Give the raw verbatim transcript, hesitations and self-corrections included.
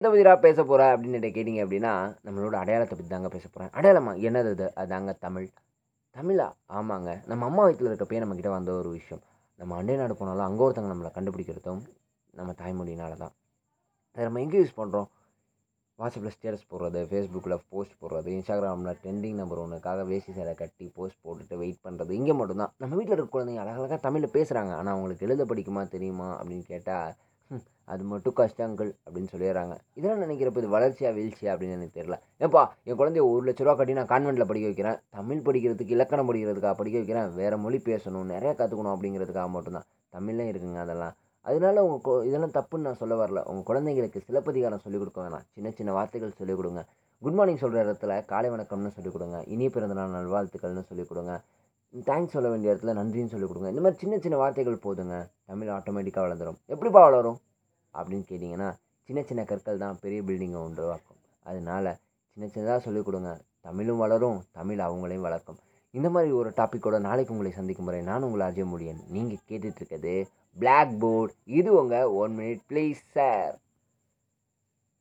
எதை பற்றி பேச போகிறேன் அப்படின்னு கேட்டிங்க அப்படின்னா, நம்மளோட அடையாளத்தை பற்றி தாங்க பேச போகிறேன். அடையாளமா என்னது அது? அதாங்க தமிழ். தமிழா? ஆமாங்க. நம்ம அம்மா வீட்டில் இருக்கப்பயே நம்மக்கிட்ட வந்த ஒரு விஷயம். நம்ம அண்டை நாடு போனாலும் அங்கே ஒருத்தங்க நம்மளை கண்டுபிடிக்கிறதும் நம்ம தாய்மொழியினால தான். அதை நம்ம எங்கே யூஸ் பண்ணுறோம்? வாட்ஸ்அப்பில் ஸ்டேட்டஸ் போடுறது, ஃபேஸ்புக்கில் போஸ்ட் போடுறது, இன்ஸ்டாகிராமில் ட்ரெண்டிங் நம்பர் ஒன்றுக்காக வேஸ்டி சேலை கட்டி போஸ்ட் போட்டுட்டு வெயிட் பண்ணுறது. இங்கே மட்டும்தான் நம்ம வீட்டில் இருக்க குழந்தைங்க அழகழகாக தமிழில் பேசுகிறாங்க. ஆனால் அவங்களுக்கு எழுத படிக்குமா தெரியுமா அப்படின்னு கேட்டால் அது மட்டும் கஷ்டங்கள் அப்படின்னு சொல்லிடுறாங்க. இதெல்லாம் நினைக்கிறப்ப இது வளர்ச்சியாக வீழ்ச்சியா அப்படின்னு எனக்கு தெரியல. ஏப்பா என் குழந்தைய ஒரு லட்ச ரூபா கட்டி நான் கான்வென்ட்டில் படிக்க வைக்கிறேன், தமிழ் படிக்கிறதுக்கு இலக்கணம் படிக்கிறதுக்காக படிக்க வைக்கிறேன், வேறு மொழி பேசணும் நிறையா கற்றுக்கணும் அப்படிங்கிறதுக்காக மட்டும்தான். தமிழ்லேயும் இருக்குங்க அதெல்லாம். அதனால உங்கள் இதெல்லாம் தப்புன்னு நான் சொல்ல வரல. உங்கள் குழந்தைங்களுக்கு சிலப்பதிகாரம் சொல்லிக் கொடுக்க வேணாம். சின்ன சின்ன வார்த்தைகள் சொல்லிக் கொடுங்க. குட் மார்னிங் சொல்கிற இடத்துல காலை வணக்கம்னு சொல்லிக் கொடுங்க. இனிய பிறந்தநாள் நல்வாழ்த்துக்கள்னு சொல்லிக் கொடுங்க. தேங்க்ஸ் சொல்ல வேண்டிய இடத்துல நன்றின்னு சொல்லிக் கொடுங்க. இந்த மாதிரி சின்ன சின்ன வார்த்தைகள் போதுங்க, தமிழ் ஆட்டோமேட்டிக்காக வளர்ந்துடும். எப்படிப்பா வளரும் அப்படின்னு கேட்டிங்கன்னா, சின்ன சின்ன கற்கள் தான் பெரிய பில்டிங்கை உண்டாக்கும். அதனால் சின்ன சின்னதாக சொல்லிக் கொடுங்க, தமிழும் வளரும், தமிழ் அவங்களையும் வளர்க்கும். இந்த மாதிரி ஒரு டாப்பிக்கோட நாளைக்கு உங்களை சந்திக்கும் வரை நான் உங்களை அறிய முடியும். நீங்கள் கேட்டுட்ருக்கிறது பிளாக் போர்டு. இது உங்கள் ஒன் மினிட் ப்ளீஸ் சார்.